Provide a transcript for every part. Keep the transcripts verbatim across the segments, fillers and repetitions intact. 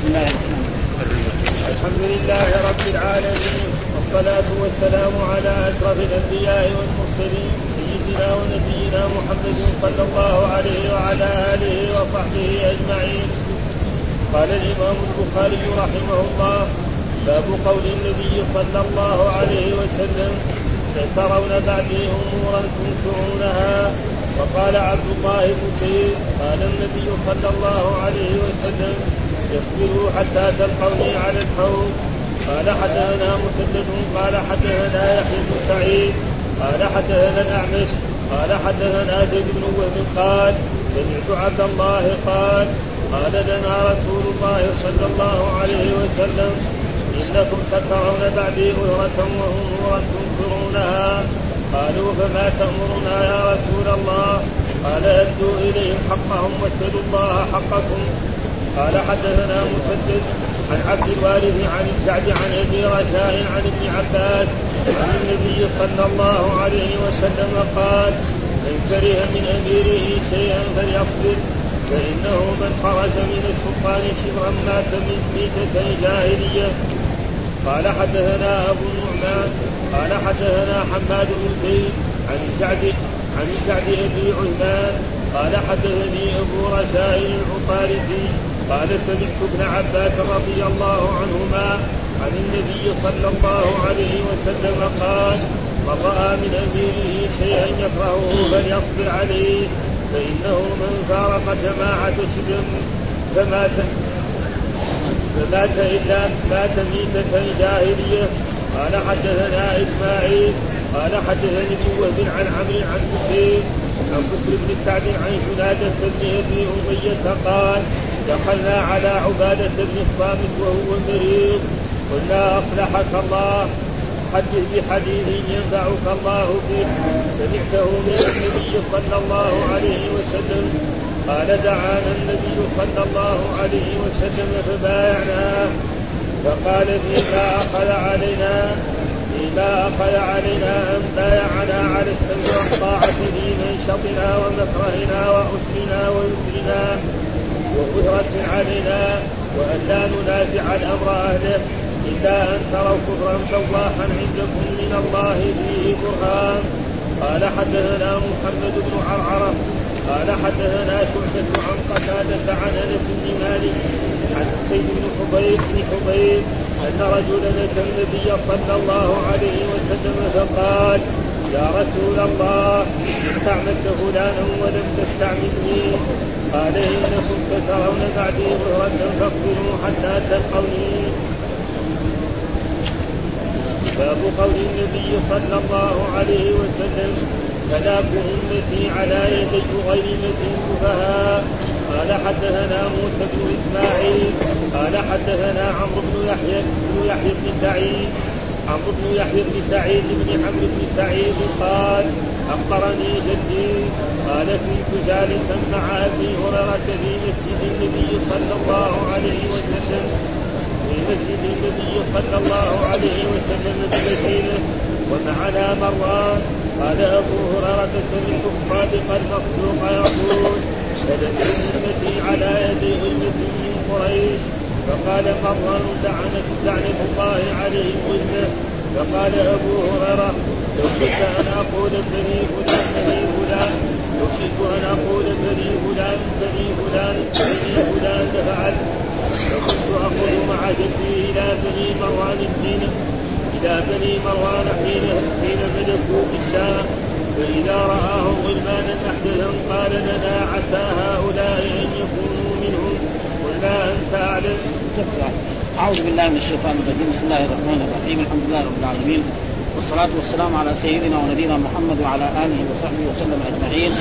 بسم الله الرحمن الرحيم. الحمد لله رب العالمين، والصلاة والسلام على أشرف الأنبياء والمرسلين، سيدنا ونبينا محمد صلى الله عليه وعلى آله وصحبه أجمعين. قال الإمام البخاري رحمه الله: باب قول النبي صلى الله عليه وسلم: سترون بعدي أمورا تنكرونها. وقال عبد الله بن سعيد: قال النبي صلى الله عليه وسلم: يصبروا حتى تلقوني على الحوض. قال حدثنا مسدد قال حدثنا يحيى بن سعيد قال حدثنا الأعمش قال حدثنا زيد بن وهب قال: سمعت عبد الله قال: قال لنا رسول الله صلى الله عليه وسلم: إنكم سترون بعدي أمورا وأمورا تنكرونها. قالوا: فما تأمرنا يا رسول الله؟ قال: أدوا إليهم حقهم واسألوا الله حقكم. قال حدثنا مسدد عن عبد الوارث عن الشعب عن أبي رجاء عن ابن عباس عن النبي صلى الله عليه وسلم قال: من كره من أميره شيئا فليصبر، فإنه من خرج من السلطان شبرا مات من ميتة جاهلية. قال حدثنا أبو النعمان قال حدثنا حماد بن زيد عن شعبي عن شعبي أبي عثمان قال حدثني أبو رجاء العطاردي قال: سمعت ابن عباس رضي الله عنهما عن النبي صلى الله عليه وسلم قال: من رأى من أميره شيئا يكرهه فليصبر عليه، فإنه من فارق جماعة شبر فمات فمات إلا مات ميتة جاهلية. قال حدثنا إسماعيل قال حدثني وهب عن عمرو عن حسين عن بشر بن سعد عن جنادة بن أبي أمية قال: دخلنا على عبادة بن الصامت وهو مريض، قلنا: أصلحك الله، حدث بحديث ينفعك الله به سمعته من النبي صلى الله عليه وسلم. قال: دعانا النبي صلى الله عليه وسلم فبايعناه، فقال: فيما أخذ علينا فيما أخذ علينا أن بايعنا على السمع والطاعة في منشطنا ومكرهنا وأسرنا ويسرنا وقدرة علينا، وأن لا ننازع الأمر أهله إلا أن تروا كفرا فواحا عندكم من الله فيه برهان. قال حدثنا محمد بن عرعرة قال حدثنا شعبة عن قتادة عن أنس بن مالك عن سيد بن حضير بن حضير أن رجلا أتى النبي صلى الله عليه وسلم فقال: يا رسول الله، استعملت فلانا ولم تستعملني. قال: إنكم سترون بعدي ظهرا فاصبروا حتى تلقوني. باب قول النبي صلى الله عليه وسلم: فلاك أمتي على يدي غيمة سفهاء. قال حدثنا موسى بن إسماعيل قال حدثنا عمرو بن يحيى بن يحيى بن سعيد عمرو بن يحيى بن سعيد بن عمرو بن سعيد قال: أخبرني جدي قال: كنت جالسا مع أبي هريرة في مسجد النبي صلى الله عليه وسلم في مسجد النبي صلى الله عليه وسلم بمدينة، ومعنا مروان. قال أبو هريرة: سمعت الصادق المصدوق يقول: فدت أمتي على يد غلمة من قريش. فقال مروان: لعنة الله عليه غلمة. فقال أبو هريرة: لو شئت أن أقول بني فلان بني فلان لو شئت أن أقول بني فلان بني فلان بني فلان لفعلت، فكنت أقول مع جدي إلى بني مروان الدين إلى بني مروان حين ملكوا بالشام، فإذا رآهم غلمانا أحدهم قال لنا: عسى هؤلاء أن يكونوا منهم، ولا أنت أعلم. أعوذ بالله من الشيطان الرجيم. بسم الله الرحمن الرحيم. الحمد لله رب العالمين، والصلاة والسلام على سيدنا ونبينا محمد وعلى آله وصحبه وسلم أجمعين.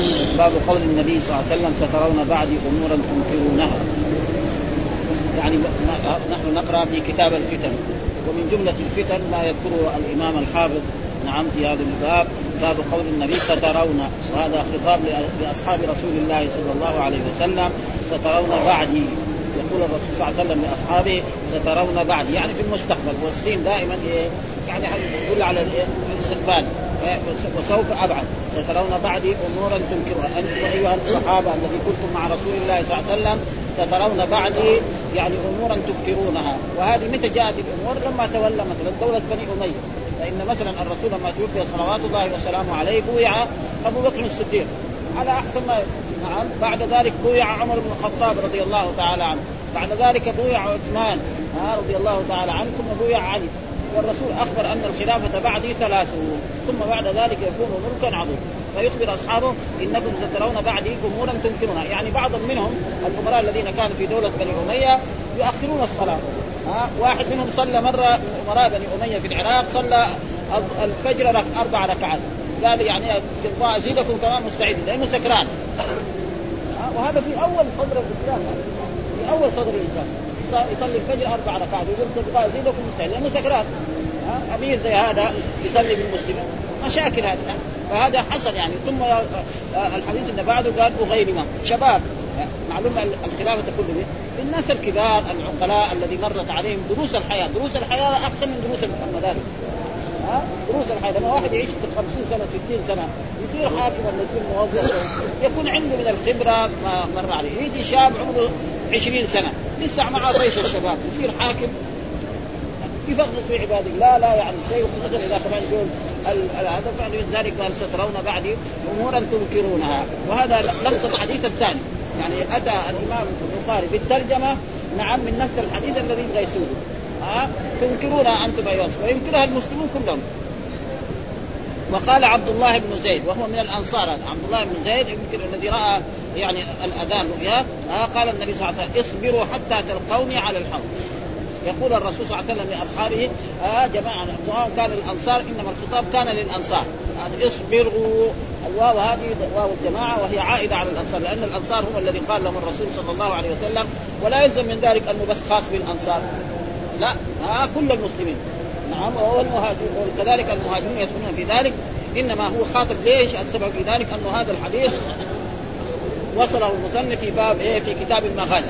باب قول النبي صلى الله عليه وسلم: سترون بعدي أمورا تنكرونها. يعني نحن نقرأ في كتاب الفتن، ومن جملة الفتن ما يذكره الإمام الحافظ نعم في هذا الباب: باب قول النبي سترون، وهذا خطاب لأصحاب رسول الله صلى الله عليه وسلم: سترون بعدي. يقول الرسول صلى الله عليه وسلم لأصحابه: سترون بعدي، يعني في المستقبل، والسين دائما إيه؟ يعني يقول على الاستقبال، وسوف أبعث سترون بعدي أمورا تنكرها أنتم أيها الصحابة الذين كنتم مع رسول الله صلى الله عليه وسلم، سترون بعدي يعني أمورا تنكرونها. وهذه متى جاءت الأمور؟ لما تولى مثلا دولة بني أمية، فإن مثلا الرسول لما توفي صلوات الله وسلامه عليه بويع أبو بكر الصديق على أحسن ما نعم، بعد ذلك بويع عمر بن الخطاب رضي الله تعالى عنه، بعد ذلك بويع عثمان رضي الله تعالى عنه، ثم بويع علي، والرسول أخبر أن الخلافة بعدي ثلاثون ثم بعد ذلك يكون ملكا عظيما، فيخبر أصحابه إنكم سترون بعدي أمورا تنكرونها. يعني بعض منهم الأمراء الذين كانوا في دولة بني أمية يؤخرون الصلاة، واحد منهم صلى مرة أمراء بني أمية في العراق صلى الفجر لك أربع ركعات، قال يعني الله أزيدكم كمان مستعدين لأنه سكران. وهذا في أول صدر الإسلام، في أول صدر الإسلام يصلي الفجر أربع ركعات ويقول الله أزيدكم مستعدين لأنه سكران، أمير زي هذا يصلي بالمسلمين، مشاكل هذه. فهذا حصل يعني. ثم الحديث اللي بعده قال وغيرهم شباب، معلوم الخلافة كله الناس الكبار العقلاء الذي مرت عليهم دروس الحياة. دروس الحياة أحسن من دروس المدارس، دروس الحياة. لما واحد يعيش خمسين سنة ستين سنة يصير حاكما يصير موظفا يكون عنده من الخبرة ما مر عليه. يجي شاب عمره عشرين سنة لسه مع ريش الشباب يصير حاكم يفغص في عباد الله، لا لا يعني شيء. وخصوصا إذا كمان يقول هذا فعل ذلك قال سترون بعدي أمورا تنكرونها. وهذا لفظ الحديث الثاني يعني أتى الإمام البخاري بالترجمة نعم من نفس الحديث الذي يسوده أه؟ تنكرونها أنتم أيوس وينكرها المسلمون كلهم. وقال عبد الله بن زيد وهو من الأنصار، عبد الله بن زيد الذي رأى يعني الأذان رؤيا أه؟ قال النبي صلى الله عليه وسلم اصبروا حتى تلقوني على الحوض. يقول الرسول صلى الله عليه وسلم لأصحابه آه جماعة سواء كان الأنصار، إنما الخطاب كان للأنصار يعني اصبروا. الواو هذه واو الجماعة وهي عائدة على الأنصار لأن الأنصار هم الذي قال لهم الرسول صلى الله عليه وسلم. ولا يلزم من ذلك أنه بس خاص بالأنصار، لا آه كل المسلمين نعم، والمهاجرون كذلك المهاجرون يدخلون في ذلك. إنما هو خاطب ليش السبب في ذلك أنه هذا الحديث وصله المصنف في باب إيه في كتاب المغازي،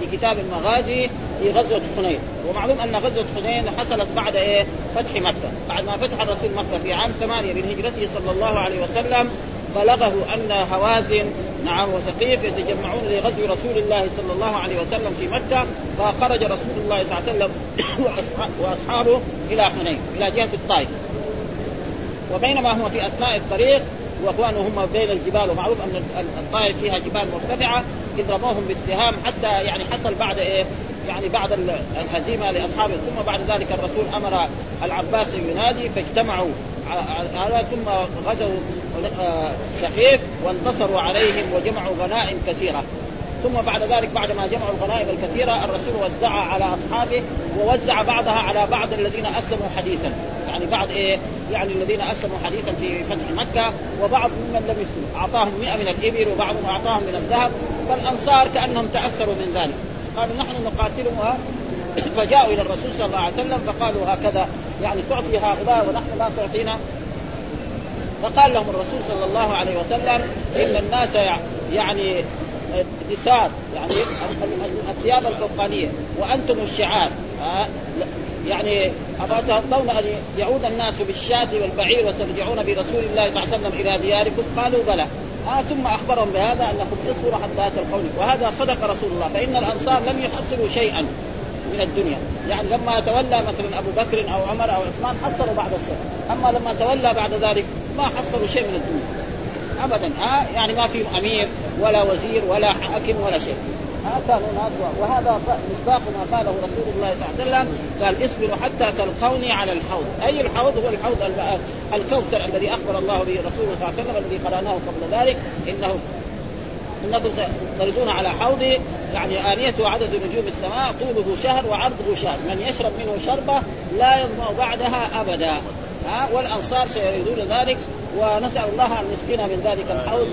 في كتاب المغازي في غزوة حنين. ومعلوم أن غزوة حنين حصلت بعد إيه؟ فتح مكة. بعد ما فتح الرسول مكة في عام ثمانية من هجرته صلى الله عليه وسلم بلغه أن هوازن نعم وثقيف يتجمعون لغزو رسول الله صلى الله عليه وسلم في مكة، فخرج رسول الله صلى الله عليه وسلم وأصحابه إلى حنين إلى جهة الطائف. وبينما هم في أثناء الطريق وأخوانه هم بين الجبال، ومعروف أن الطائف فيها جبال مرتفعة، اضربوهم بالسهام حتى يعني حصل بعد إيه يعني بعد الهزيمة لأصحابه. ثم بعد ذلك الرسول أمر العباس ينادي فاجتمعوا على ثم غزوا ثقيف وانتصروا عليهم وجمعوا غنائم كثيرة. ثم بعد ذلك بعد ما جمعوا الغنائم الكثيرة الرسول وزعها على أصحابه ووزع بعضها على بعض الذين أسلموا حديثا، يعني بعض إيه يعني الذين أسلموا حديثا في فتح مكة، وبعض ممن لم يسلم أعطاهم مئة من الإبل وبعضهم أعطاهم من الذهب. فالأنصار كأنهم تأثروا من ذلك قالوا نحن نقاتلهم، فجاءوا إلى الرسول صلى الله عليه وسلم فقالوا هكذا يعني تعطي هؤلاء ونحن لا تعطينا. فقال لهم الرسول صلى الله عليه وسلم إن الناس يعني دثار يعني الثياب الفوقانية وأنتم الشعار يعني أتهضون أن يعود الناس بالشاة والبعير وترجعون برسول الله صلى الله عليه وسلم إلى دياركم؟ قالوا بلى. آه ثم أخبرهم بهذا أنكم اصبروا حتى تلقون. وهذا صدق رسول الله، فإن الأنصار لم يحصلوا شيئا من الدنيا، يعني لما تولى مثلا أبو بكر أو عمر أو عثمان حصلوا بعد الصلاة، أما لما تولى بعد ذلك ما حصلوا شيء من الدنيا أبدا آه يعني ما فيهم أمير ولا وزير ولا حاكم ولا شيء آه كانوا ناس. وهذا مصداق ما قاله رسول الله صلى الله عليه وسلم قال اصبروا حتى تلقوني على الحوض. أي الحوض؟ هو الحوض الكوثر الذي أخبر الله به رسوله صلى الله عليه وسلم الذي قرأناه قبل ذلك إنه إنكم ستردون على حوضي يعني آنيته عدد نجوم السماء طوله شهر وعرضه شهر من يشرب منه شربة لا يظمأ بعدها أبدا. آه والأنصار سيريدون ذلك، ونسأل الله أن يسقينا من ذلك الحوض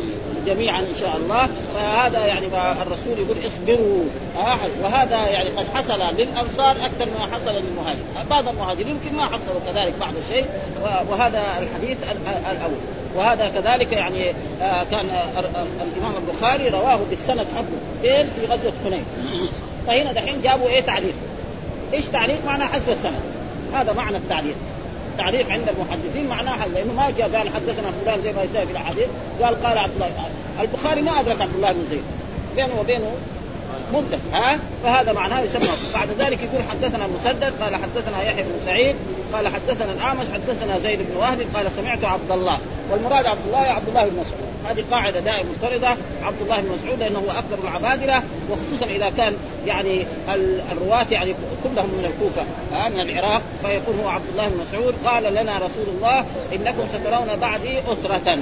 جميعا إن شاء الله. فهذا يعني ما الرسول يقول اصبروا آه وهذا يعني قد حصل للأنصار أكثر ما حصل للمهاجر. بعض المهاجرين يمكن ما حصلوا كذلك بعض الشيء، وهذا الحديث الأول. وهذا كذلك يعني آه كان الإمام البخاري رواه بالسند حسن في غزوة حنين. فهنا دحين جابوا إيه تعليق، إيش تعليق؟ معنى حسب السند، هذا معنى التعليق. التعريف عند المحدثين معناه حل، لأنه ما جاء قال حدثنا فلان زي ما يساوي في الحديث، قال قال عبد الله. البخاري ما أدرك عبد الله بن زيد، بينه وبينه مدة، ها، فهذا معناه يسمى. بعد ذلك يقول حدثنا مسدد قال حدثنا يحيى بن سعيد قال حدثنا الأعمش حدثنا زيد بن وهب قال سمعت عبد الله. والمراد عبد الله عبد الله بن مسعود، هذه قاعدة دائما مضطردة، عبد الله بن مسعود لأنه هو أكبر العبادلة، وخصوصا إذا كان يعني الرواة يعني كلهم من الكوفة آه من العراق، فيكون هو عبد الله بن مسعود. قال لنا رسول الله إنكم سترون بعدي أسرة،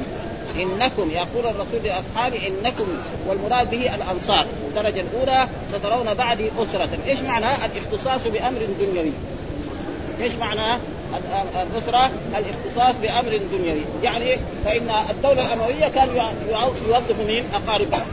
إنكم، يقول الرسول لأصحابه إنكم، والمراد به الأنصار الدرجة الأولى، سترون بعدي أسرة. إيش معنى الاختصاص بأمر دنيوي؟ إيش معنى الأسرة؟ الاختصاص بأمر دنيوي، يعني فإن الدولة الأموية كان يوظف من أقاربها،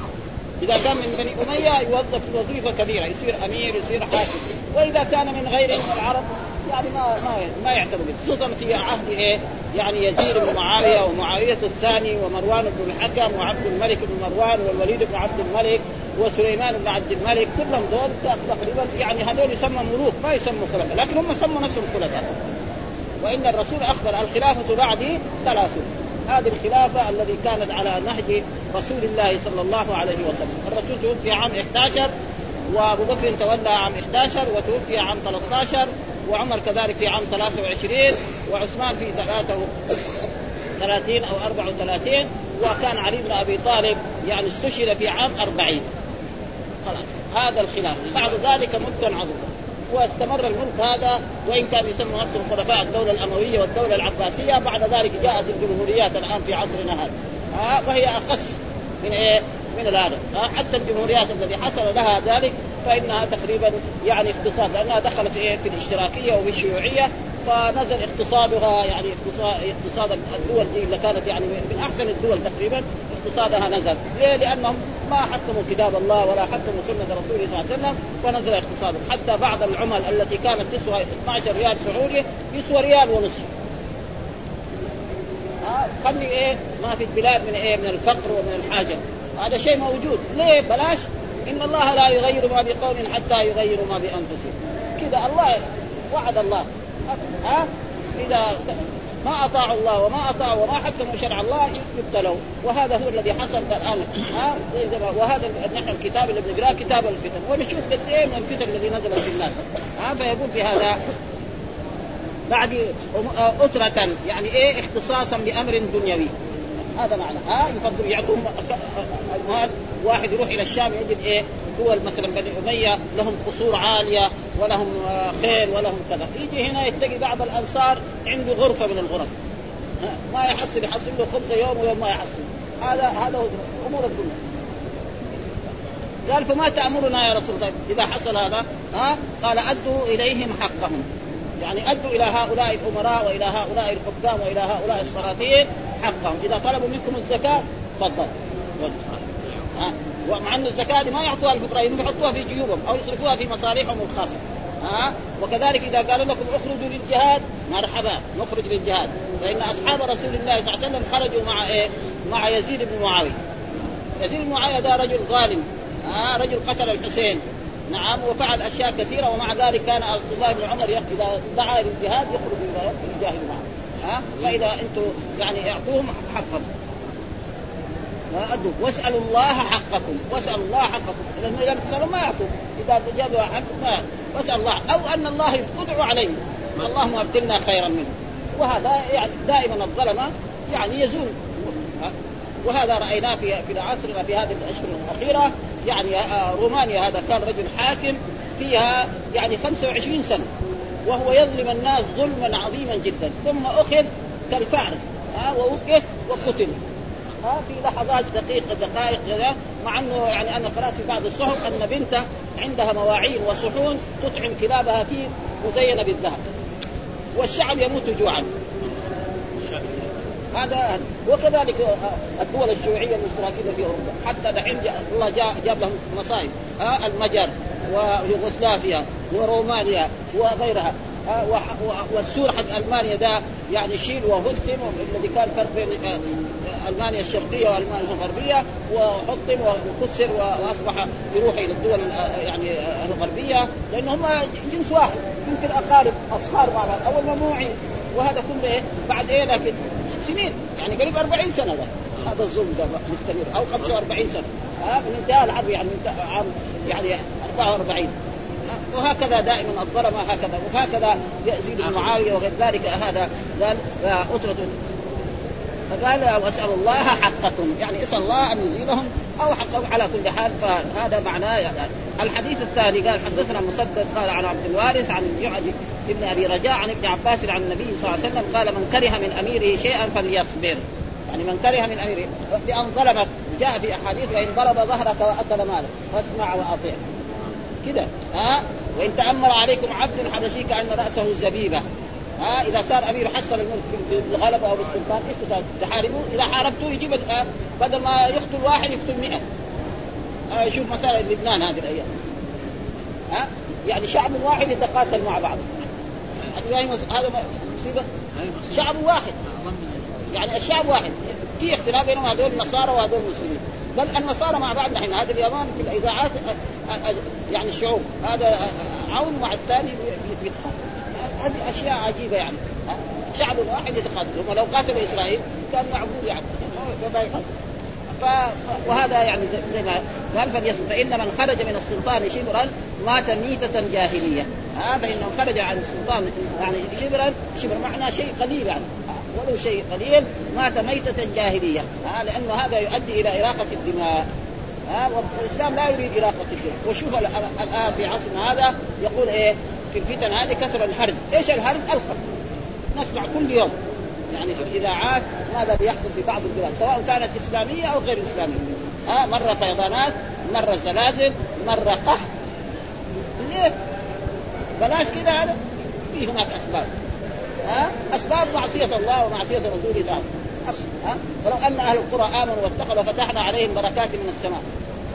إذا كان من بني أمية يوظف وظيفة كبيرة، يصير أمير يصير حاكم، وإذا كان من غير العرب يعني ما ما ما يعتبر، خصوصا في عهد إيه يعني يزيد بن معاوية ومعاوية الثاني ومروان بن الحكم وعبد الملك بن مروان والوليد بن عبد الملك وسليمان بن عبد الملك، كلهم دول تقريبا يعني هذول يسمى ملوك، ما يسموا خلفاء، لكن هم سموا نفسهم خلفاء. وإن الرسول أخبر الخلافة بعدي ثلاثون، هذه الخلافة الذي كانت على نهج رسول الله صلى الله عليه وسلم. الرسول توفي عام إحدى عشر، وأبو بكر تولى عام إحدى عشر، وتوفي عام ثلاثة عشر، وعمر كذلك في عام ثلاثة وعشرين، وعثمان في ثلاثة وثلاثين أو أربعة وثلاثين، وكان علي بن أبي طالب يعني استشهد في عام أربعين. خلاص هذا الخلاف. بعد ذلك ملك عظيم، واستمر الملك هذا وإن كان يسمى نفسهم خلفاء الدولة الأموية والدولة العباسية. بعد ذلك جاءت الجمهوريات الآن في عصرنا هذا، آه وهي أخص من إيه من الآن، آه حتى الجمهوريات التي حصل لها ذلك فإنها تقريبا يعني اقتصاد، لأنها دخلت إيه في الاشتراكية وفي الشيوعية، فنزل اقتصادها يعني اقتصاد الدول دي اللي كانت يعني من أحسن الدول تقريبا اقتصادها نزل. ليه؟ لأنهم ما حكموا كتاب الله ولا حكموا سنة رسوله صلى الله عليه وسلم، فنزل اقتصادهم. حتى بعض العمل التي كانت تسوى اثنا عشر ريال سعودي يسوى ريال ونصف. خلي إيه ما في البلاد من إيه من الفقر ومن الحاجة، هذا شيء موجود. ليه؟ بلاش، إن الله لا يغير ما بقوم حتى يغيروا ما بأنفسهم. كذا الله وعد الله، ها، إذا ما أطاع الله وما أطاع وما حكموا شرع الله يبتلوا، وهذا هو الذي حصل الآن. ها، وهذا نحن الكتاب اللي بنقرأ كتاب الفتن، ونشوف قد إيه من الفتن الذي نزل في الناس. ها، فيقول في هذا بعد أسرة يعني إيه اختصاصا بأمر دنيوي، هذا معنى. ها، يفضل يعطوهم المال، واحد يروح إلى الشام يجد إيه دول مثلا بني أمية لهم قصور عالية ولهم خير ولهم كذا، يجي هنا يتقي بعض الأنصار عنده غرفة من الغرف، ما يحصل، يحصل له خبز يوم ويوم ما يحصل. هذا هذا أمور الدنيا. قال فما تأمرنا يا رسول الله إذا حصل هذا؟ ها، قال أدوا إليهم حقهم، يعني أدوا إلى هؤلاء الأمراء وإلى هؤلاء الحكام وإلى هؤلاء السلاطين حقهم. إذا طلبوا منكم الزكاة تفضل، ومع أن الزكاة ما يعطوها الفقراء، يحطوها في جيوبهم أو يصرفوها في مصالحهم الخاصة. ها، وكذلك إذا قالوا لكم اخرجوا للجهاد، مرحبا نخرج للجهاد، فإن أصحاب رسول الله صلى الله عليه وسلم خرجوا مع إيه؟ مع يزيد بن معاوية. يزيد بن معاوية ده رجل ظالم، آه رجل قتل الحسين، نعم، وفعل أشياء كثيرة، ومع ذلك كان عبد الله بن عمر إذا دعا للجهاد يخرج إلى الجهاد معه. ها، فإذا أنتم يعني اعطوهم حقهم، واسألوا الله حقكم، واسألوا الله حقكم، لأنه إذا تسألوا ما يعطوا، إذا تجادوا حقكم ما واسأل الله، أو أن الله يدعو عليهم اللهم أبدلنا خيرا منه. وهذا يعني دائما الظلمة يعني يزول، وهذا رأيناه في في العصر في هذه الأشهر الأخيرة. يعني رومانيا هذا كان رجل حاكم فيها يعني خمسة وعشرين سنة، وهو يظلم الناس ظلما عظيما جدا، ثم أخذ كالفأر، ها، ووقف وقتل، ها، في لحظات دقيقة دقائق كذا. مع أنه يعني أنا قرأت في بعض الصحف أن بنته عندها مواعين وصحون تطعم كلابها فيه مزينة بالذهب، والشعب يموت جوعا. هذا وكذلك الدول الشيوعية المشتركين في أوروبا، حتى دحين الله جاء جاب لهم مصائب، ها، المجر ويوغوسلافيا ورومانيا وغيرها، والسور حق ألمانيا ده يعني شيل وهتم، الذي كان فرق بين ألمانيا الشرقية وألمانيا الغربية، وحطم وكسر وأصبح يروح إلى الدول يعني الغربية، لأن هم جنس واحد، يمكن أقارب أصهار مع بعض، أول ممنوعين وهذا كله إيه بعد إيه لكن سنين يعني قريب أربعين سنة ده هذا الظلم ده مستمر أو خمسة وأربعين سنة ها من انتهى العرب يعني عام يعني أربعة وأربعين وهكذا دائما الظلمة هكذا وهكذا يزيد المعاوية وغير ذلك هذا قال أسرة فقال واسأل الله حقكم يعني اسأل الله أن يزيدهم أو حقه على كل حال فهذا معناه يعني. الحديث الثاني قال حدثنا مسدد قال عن عبد الوارث عن الجعد ابن أبي رجاء عن ابن عباس عن النبي صلى الله عليه وسلم قال من كره من أميره شيئا فليصبر يعني من كره من أميره لأن ظلمك جاء في أحاديث وإن ضرب ظهرك وأكل مالك فاسمع وأطيع كده ها وإن تأمر عليكم عبد حبشي كأن رأسه الزبيبة ها إذا صار أمير حصل الملك بالغلبة أو بالسلطان إيش تحاربوا إذا حاربتوه يجيب بدل ما يقتل واحد يقتل مئة شوف مسألة لبنان هذه الأيام ها يعني شعب واحد يتقاتل مع بعض هذا مصيبة شعب واحد يعني الشعب واحد في اختلاف بينهم هذول النصارى وهذول المسلمين بل النصارى مع بعض نحن هذا اليوم في الإذاعات يعني الشعوب هذا عون مع الثاني بيتقاتل هذه أشياء عجيبة يعني شعب واحد يتقاتل ولو قاتل إسرائيل كان معقول يعني ف... وهذا يعني زي ما قال فليصبر فإن من خرج من السلطان شبرا مات ميتة جاهلية ها فإن من خرج عن السلطان يعني شبرا شبر معنى شيء قليل يعني ولو شيء قليل مات ميتة جاهلية ها لأنه هذا يؤدي إلى إراقة الدماء ها والإسلام لا يريد إراقة الدماء وشوف الآن في عصرنا هذا يقول إيه في الفتن هذه كثر الهرج إيش الهرج القتل نسمع كل يوم يعني في الإذاعات ماذا بيحصل في بعض البلاد سواء كانت إسلامية أو غير إسلامية ها مرة فيضانات مرة زلازل مرة قحط ليه؟ بلاش كده هذا في هناك أسباب ها أسباب معصية الله ومعصية رسوله تعالى ها ولو أن أهل القرى آمنوا واتقوا لفتحنا عليهم بركات من السماء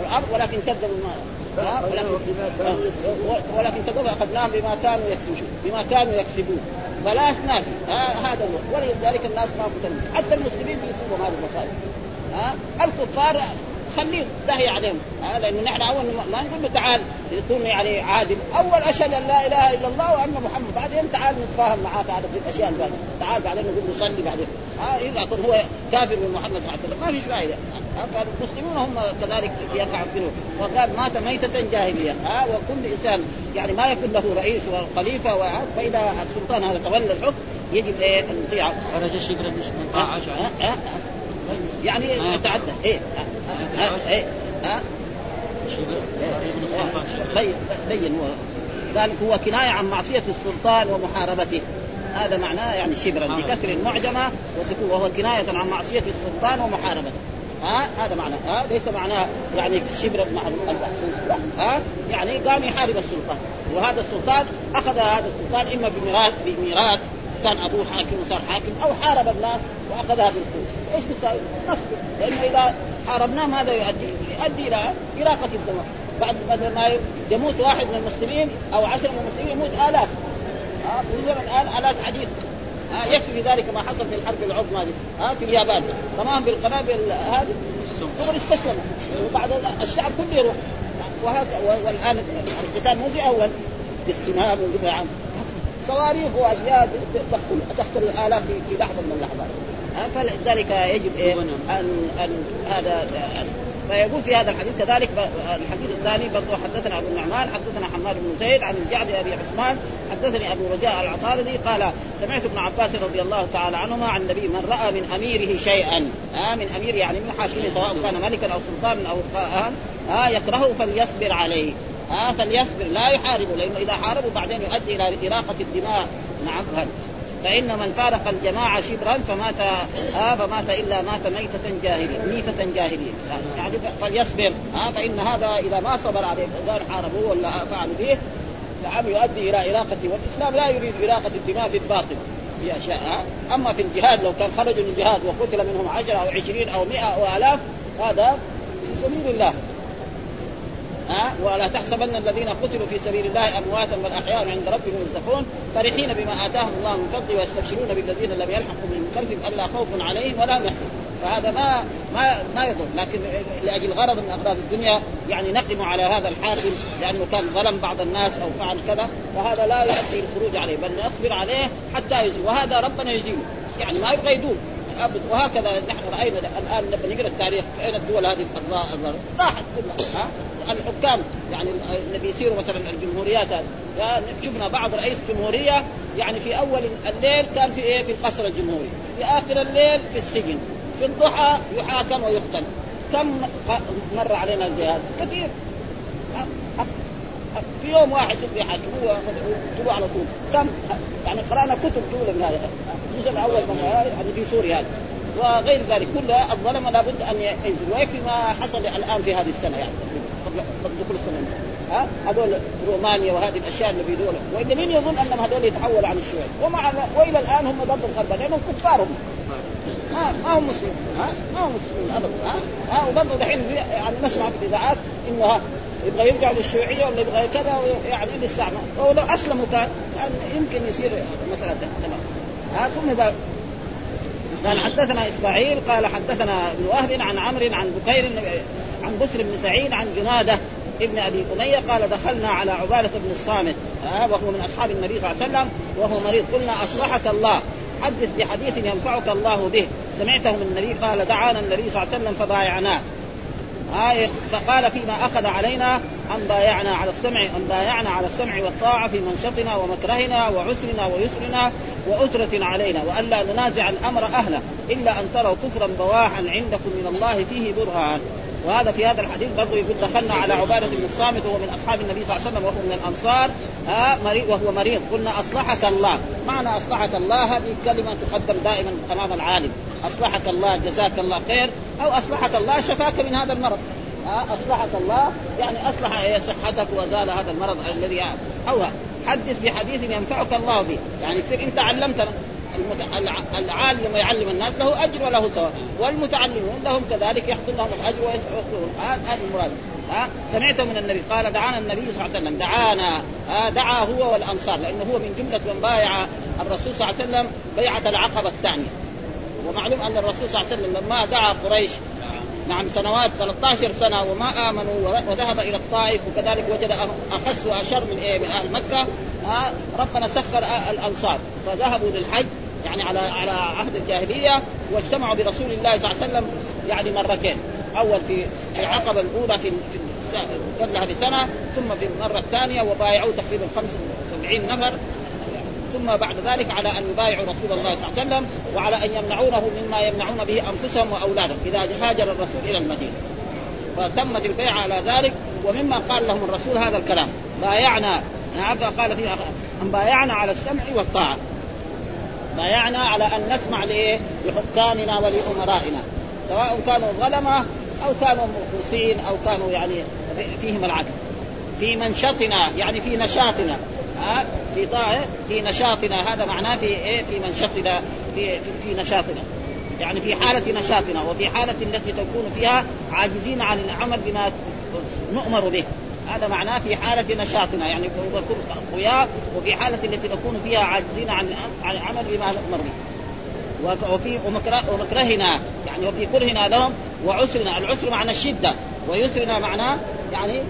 والأرض ولكن كذبوا ما ولكن كذبوا أخذناهم بما كانوا يكسبون بما كانوا يكسبون بلاش نافي هذا هو ولذلك الناس ما بتنمي حتى المسلمين بيصيبوا هذه المصائب ها الكفار خليهم دهي عليهم ها لأنه نحن أول ما نقول له تعال يكون يعني عادل أول أشهد أن لا إله إلا الله وأن محمد بعدين تعال نتفاهم معاك على هذه الأشياء الباقية تعال بعدين نقول له صلي بعدين ها إذا إيه هو كافر من محمد صلى الله عليه وسلم ما فيش فائدة فالمسلمون هم كذلك يقعوا فيهم وقال مات ميتة جاهلية ها وكل إنسان يعني ما يكون له رئيس وخليفة فإذا السلطان هذا تولى الحكم يجب إيه المطيعة خرج شبرا من طاعة يعني تعدى إيه ها إيه ها شبر بين هو ذلك هو كناية عن معصية السلطان ومحاربته هذا معناه يعني شبرا لكسر المعجمة وسكون وهو كناية عن معصية السلطان ومحاربته ها هذا معناه ها ليس معناه يعني شبرا مع السلطان ها يعني قام يحارب السلطان وهذا السلطان أخذ هذا السلطان إما بميراث بميراث كان أبوه حاكم وصار حاكم أو حارب الناس وأخذها بالقوة إيش بيساوي نصبر لأنه إذا حاربناهم هذا يؤدي يؤدي إلى إراقة الدماء بعد بدل ما يموت واحد من المسلمين أو عشرة من المسلمين يموت آلاف آه في زمن آل آلات عديدة آه يكفي ذلك ما حصل في الحرب العظمى هذه آه في اليابان تمام بالقنابل هذه دول استسلموا وبعد الشعب كله يروح والآن القتال مو زي أول بالسهام والدبابات صواريخ وأزياد تقتل الآلاف في لحظة من اللحظات فلذلك يجب إيه أن أن هذا فيقول في هذا الحديث كذلك الحديث الثاني برضو حدثنا أبو النعمان حدثنا حماد بن زيد عن الجعد أبي عثمان حدثني أبو رجاء العطاردي قال سمعت ابن عباس رضي الله تعالى عنهما عن النبي من رأى من أميره شيئا آه من أمير يعني من حاكمه سواء كان ملكا أو سلطانا أو قائدا آه يكرهه فليصبر عليه آه فليصبر لا يحاربه لأنه إذا حاربه بعدين يؤدي إلى إراقة الدماء نعم فإن من فارق الجماعة شبرا فمات آه فمات إلا مات ميتة جاهلية ميتة جاهلية يعني فليصبر آه فإن هذا إذا ما صبر عليه فقال حاربوه ولا فعل به فعم يؤدي إلى إراقة والإسلام لا يريد إراقة الدماء في الباطل في أشياء آه أما في الجهاد لو كان خرجوا من الجهاد وقتل منهم عشرة أو عشرين أو مئة أو آلاف هذا في سبيل الله أه؟ ولا تحسبن الذين قتلوا في سبيل الله أمواتا بل أحياء عند ربهم يرزقون فرحين بما آتاهم الله من فضله ويستبشرون بالذين لم يلحقوا بهم من خلفهم ألا خوف عليهم ولا هم يحزنون فهذا ما ما ما يضر، لكن لاجل غرض من اغراض الدنيا يعني نقم على هذا الحاكم لانه كان ظلم بعض الناس او فعل كذا، فهذا لا يؤدي الخروج عليه بل نصبر عليه حتى يزول، وهذا ربنا يجيبه يعني ما يبغى يدوم أبد. وهكذا نحن راينا الان لما نقرا التاريخ اين الدول هذه القضاء راحت كلها الحكام، يعني الذي يصير مثلا الجمهوريات شفنا بعض رئيس جمهوريه يعني في اول الليل كان في ايه في القصر الجمهوري، في اخر الليل في السجن، في الضحى يحاكم ويقتل. كم مر علينا الجهاد كثير، في يوم واحد يحاكموه ويقتلوه على طول. كم يعني قرانا كتب طويله من هذا الجزء الاول من في سوريا هذا وغير ذلك، كل الظلم لابد ان يزول. ويكفي ما حصل الان في هذه السنه يعني قبل دخول السنه ها هذول رومانيا وهذه الاشياء اللي في دولة، وإن مين يظن ان هذول يتحولوا عن الشيوعية ومع والى الان هم ضد الغرب لانهم كفارهم ما ما هم مسلمين ها ما هم مسلمين ابدا ها ها وبرضه دحين يعني نسمع في الاذاعات انه يبغى يرجع للشيوعية ولا يبغى كذا يعني لسه ما لو اسلموا كان يمكن يصير مثلا تمام ها. ثم قال حدثنا إسماعيل قال حدثنا ابن وهب عن عمرو عن بكير عن بسر بن سعيد عن جنادة ابن أبي أمية قال دخلنا على عبادة بن الصامت آه وهو من أصحاب النبي صلى الله عليه وسلم وهو مريض، قلنا أصلحك الله حدث بحديث ينفعك الله به سمعته من النبي، قال دعانا النبي صلى الله عليه وسلم فبايعناه آه فقال فيما أخذ علينا أن بايعنا على السمع أن بايعنا على السمع والطاعة في منشطنا ومكرهنا وعسرنا ويسرنا وأسرة علينا، وألا ننازع الأمر أهله إلا أن تروا كفرا بواحا عندكم من الله فيه برهان. وهذا في هذا الحديث برضو يقول دخلنا على عبادة بن الصامت وهو من أصحاب النبي صلى الله عليه وسلم وهو من الأنصار آه وهو مريض، قلنا أصلحك الله. معنى أصلحك الله هذه كلمة تقدم دائما أمام العالم، أصلحك الله جزاك الله خير، أو أصلحك الله شفاك من هذا المرض آه أصلحك الله يعني أصلح صحتك وزال هذا المرض الذي يعني. أو حدث بحديث ينفعك الله به يعني يصير أنت علمتنا، العالم يعلم الناس له أجر وله ثواب والمتعلمون لهم كذلك يحصل لهم الأجر ويسعدهم هذا المراد آه سمعته من النبي قال دعانا النبي صلى الله عليه وسلم دعانا آه دعا هو والأنصار، لأنه هو من جملة من بايع الرسول صلى الله عليه وسلم بيعة العقبة الثانية. ومعلوم أن الرسول صلى الله عليه وسلم لما دعا قريش نعم سنوات ثلاثة عشر سنة وما آمنوا وذهب إلى الطائف وكذلك وجد أخس وأشر من أهل مكة آه ربنا سخر آه الأنصار فذهبوا للحج يعني على على عهد الجاهلية واجتمعوا برسول الله صلى الله عليه وسلم يعني مرتين، أول في العقبة الأولى في قبلها بسنة ثم في المرة الثانية وبايعوا تقريبا خمسة وسبعين نفر، ثم بعد ذلك على أن يبايعوا رسول الله صلى الله عليه وسلم وعلى أن يمنعونه مما يمنعون به أنفسهم وأولادهم إذا هاجر الرسول إلى المدينة، فتمت البيعة على ذلك. ومما قال لهم الرسول هذا الكلام بايعنا قال فيها أن بايعنا على السمع والطاعة، بايعنا على أن نسمع لإيه لحكامنا ولأمرائنا سواء كانوا ظلمة أو كانوا مخلصين أو كانوا يعني فيهم العدل في منشطنا يعني في نشاطنا ها في طاعة في نشاطنا، هذا معناه في إيه في منشطنا في في نشاطنا يعني في حالة نشاطنا وفي حالة التي تكون فيها عاجزين عن العمل بما نؤمر به، هذا معناه في حالة نشاطنا يعني نكون قوياء وفي حالة التي نكون فيها عاجزين عن العمل بما نؤمر به، وفي ومكرهنا يعني وفي كرهنا لهم وعسرنا، العسر معنى الشدة ويسرنا معناه يعني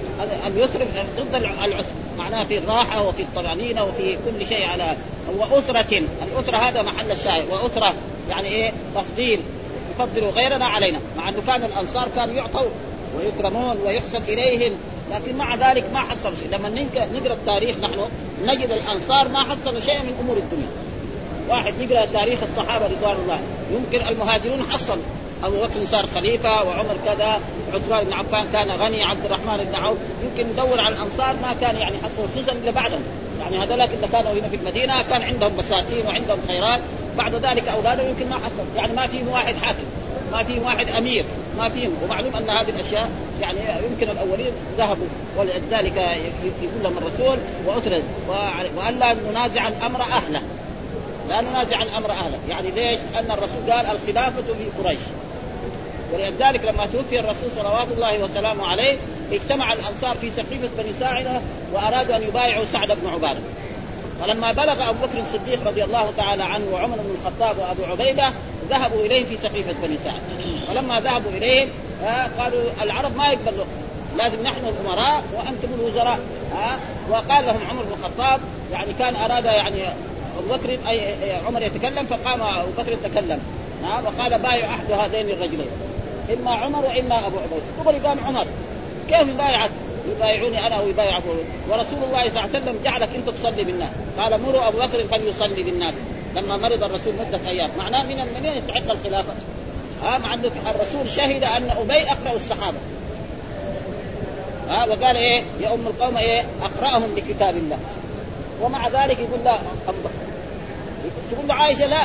اليسر ضد العسر معناه في الراحة وفي الطمأنينة وفي كل شيء على. وأسرة الأسرة هذا محل الشاهد، وأسرة يعني إيه تفضيل يفضلوا غيرنا علينا، مع أنه كان الأنصار كانوا يعطوا ويكرمون ويحسن إليهم لكن مع ذلك ما حصل شيء. لما نقرأ التاريخ نحن نجد الأنصار ما حصلوا شيء من أمور الدنيا، واحد نقرأ تاريخ الصحابة رضوان الله يمكن المهاجرون حصلوا أبو بكر صار خليفة وعمر كذا عثمان بن عفان كان غني عبد الرحمن بن عوف، يمكن ندور على الأنصار ما كان يعني حصلوا خصوصا اللي بعدهم يعني هذولاك اللي كانوا هنا في المدينة كان عندهم بساتين وعندهم خيرات، بعد ذلك أولادهم يمكن ما حصل يعني ما فيهم واحد حاكم ما فيهم واحد أمير ما فيهم. ومعلوم أن هذه الأشياء يعني يمكن الأولين ذهبوا ولذلك يقول لهم الرسول وأترد وألا ننازع الأمر أهله، لا ننازع الأمر أهله يعني ليش؟ أن الرسول قال الخلافة في قريش، ولذلك لما توفي الرسول صلوات الله وسلامه عليه اجتمع الأنصار في سقيفة بني ساعدة وأرادوا أن يبايعوا سعد بن عبادة فلما بلغ أبو بكر الصديق رضي الله تعالى عنه وعمر بن الخطاب وأبو عبيدة ذهبوا إليه في سقيفة بني سعد. ولما ذهبوا إليه قالوا العرب ما يقبلوا، لازم نحن الأمراء وأنتم الوزراء. وقال لهم عمر بن الخطاب، يعني كان أراد يعني أبو بكر أي عمر يتكلم، فقام أبو بكر يتكلم وقال بايع أحد هذين الرجلين، إما عمر وإما أبو عبيدة. قبل قام عمر كيف يبايعك؟ يبايعوني أنا ويبايع أبو عبيدة، ورسول الله صلى الله عليه وسلم جعلك أنت تصلي بالناس، قال مروا أبو بكر فليصلي بالناس لما مرض الرسول مدة أيام. معناه من المنين يستحق الخلافة. ها مع أن الرسول شهد أن أبي أقرأ الصحابة، ها وقال إيه يا أم القوم إيه أقرأهم لكتاب الله، ومع ذلك يقول لا أبو بكر، تقول عائشة لا،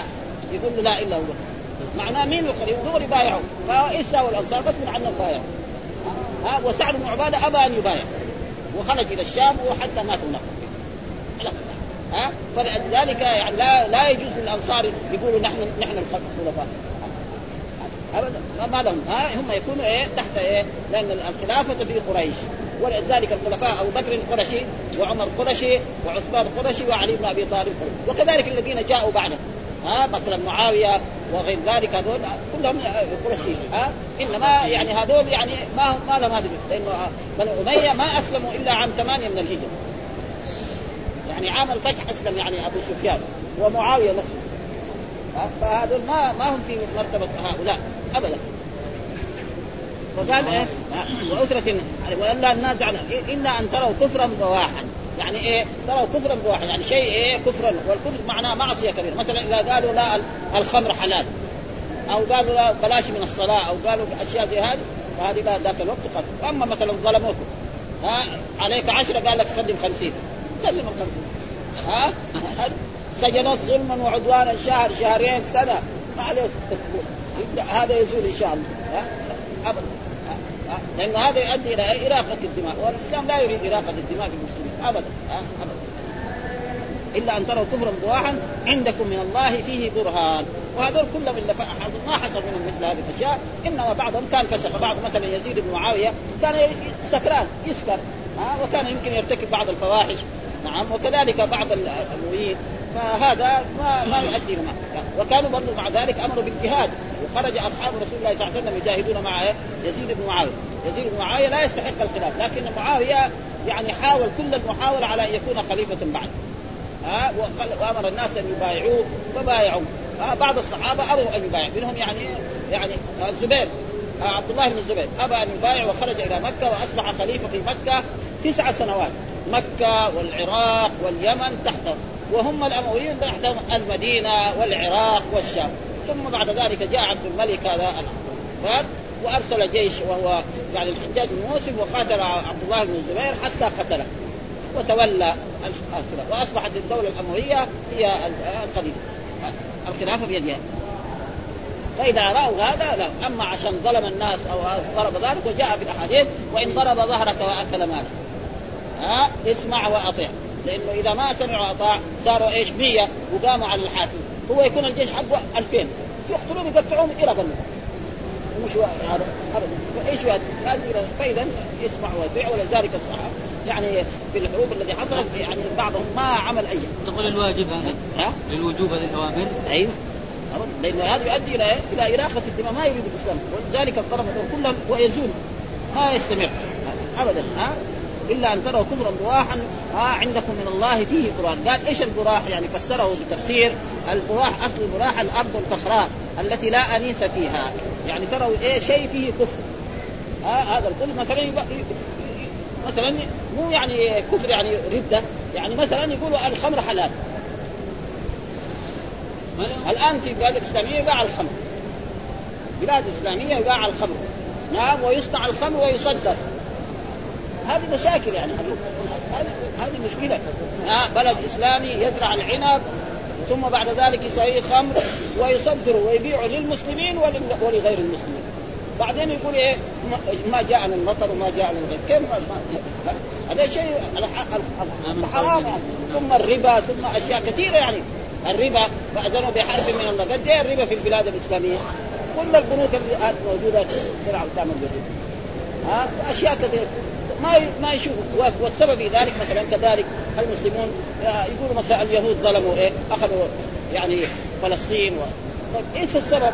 يقول لا إلا أبو بكر. معناه مين الخليفة؟ دول يبايعوا، فإسا والأنصار بس من عنهم بايعوا. ها وسعد بن عبادة أبى أن يبايع وخرج إلى الشام وحتى مات هناك. ها فلذلك يعني لا لا يجوز للأنصار يقولوا نحن نحن الخلفاء أبدا، ما لهم. ها هم يكونوا إيه تحت إيه، لأن الخلافة في قريش، ولذلك الخلفاء أبو بكر القرشي وعمر القرشي وعثمان القرشي وعلي بن أبي طالب القرشي، وكذلك الذين جاءوا بعده، ها مثلا معاوية وغير ذلك، هذول كلهم قرشي. ها إنما يعني هذول يعني ما ما لهم هذا، لأنه بني أمية ما أسلموا إلا عام ثمانية من الهجرة، يعني عام الفتح أسلم يعني أبو سفيان ومعاوية نفسه، فهذول ما ما هم في مرتبة هؤلاء أبدا. وقال إيه وأسرة وإلا الناس على إلا أن تروا كفرا بواحد، يعني إيه تروا كفرا بواحد يعني شيء إيه كفرا، والكفر معناه معصية كبيرة. مثلا إذا قالوا لا الخمر حلال، أو قالوا لا بلاش من الصلاة، أو قالوا أشياء زي هذه، فهذه لا ذاك الوقت قتل. أما مثلا ظلموكم، ها عليك عشرة قال لك سلم خمسين، سلم الخمسين. ها سجنت ظلما وعدوانا شهر شهرين سنة، ما عليه تسلم، هذا يزول إن شاء الله. ها أبدا، لأن هذا يؤدي إلى إراقة الدماء، والإسلام لا يريد إراقة الدماء في المسلمين أبدا. أبدا إلا أن تروا كفرا بواحا عندكم من الله فيه برهان. وهذول كلهم اللي ما حصل منهم مثل هذه الأشياء، إنما بعضهم كان فسق. بعض مثلا يزيد بن معاوية كان سكران يسكر، وكان يمكن يرتكب بعض الفواحش، نعم، وكذلك بعض الأمويين، فهذا ما ما يؤدي لما. وكانوا برضو مع ذلك أمروا بالجهاد، وخرج أصحاب رسول الله صلى الله عليه وسلم يجاهدون مع يزيد بن معاوية. يزيد بن معاوية لا يستحق الخلاف، لكن معاوية يعني حاول كل المحاولة على أن يكون خليفة بعد، ها وأمر الناس أن يبايعوه فبايعوا. بعض الصحابة أبوا أن يبايعوا، منهم يعني يعني الزبير، عبد الله بن الزبير أبى أن يبايع وخرج إلى مكة وأصبح خليفة في مكة تسع سنوات، مكة والعراق واليمن تحته، وهم الأمويين تحتهم المدينة والعراق والشام. ثم بعد ذلك جاء عبد الملك هذا العباد وأرسل جيش، وهو يعني الحجاج بن يوسف، وقاتل عبد الله بن الزبير حتى قتله وتولى الخلافة، وأصبحت الدولة الأموية هي الخليفة، الخلافة بيدها. فإذا رأوا هذا لا، أما عشان ظلم الناس أو ضرب ذلك، وجاء في الأحاديث وإن ضرب ظهرك وأكل مالك، ها اسمع وأطيع، لأنه إذا ما سمعوا وأطاع صاروا إيش مية وقاموا على الحاكم، هو يكون الجيش حقه ألفين، يقتلون يقطعون إلى ظلم، مش هذا أبدا إيش هذا. فإذا اسمع وأطيع، ولذلك الصحابة يعني في الحروب الذي حصلت يعني بعضهم ما عمل أي. تقول الواجب هذا؟ ها؟ الوجوب هذه الأوامر؟ أيوه، لأن هذا يؤدي إلى إلى إراقة الدماء، ما يريد الإسلام، ولذلك الطرف كلهم ويزول ما يستمر أبدا. ها؟ إلا أن تروا كفرا بواحا عندكم من الله فيه برهان. قال إيش البراح؟ يعني فسره بتفسير البراح، أصل البراح الأرض الصخراء التي لا أنيس فيها، يعني تروا إيه شيء فيه كفر. ها هذا الكل مثلا مثلا مو يعني كفر يعني ردة، يعني مثلا يقولوا الخمر حلال الآن في بلاد إسلامية، يباع الخمر، بلاد إسلامية يباع الخمر، نعم، ويصنع الخمر ويصدر. هذه مشاكل يعني، هذه مشكلة. بلد إسلامي يزرع العنب ثم بعد ذلك يسوي خمر ويصدره ويبيعه للمسلمين ولغير المسلمين، بعدين يقول إيه ما جاءنا المطر وما جاءنا الغيث، هذا شيء حرام. ثم الربا، ثم أشياء كثيرة يعني الربا، فأذنوا بحرب من الله. قد إيه الربا في البلاد الإسلامية؟ كل البنوك الموجودة تلعب تعمل بالربا، ها أشياء كثيرة. ما ما يشوفوا. والسبب في ذلك مثلا كذلك المسلمون يقولوا مثلا اليهود ظلموا ايه اخذوا يعني فلسطين و... طيب ايش السبب؟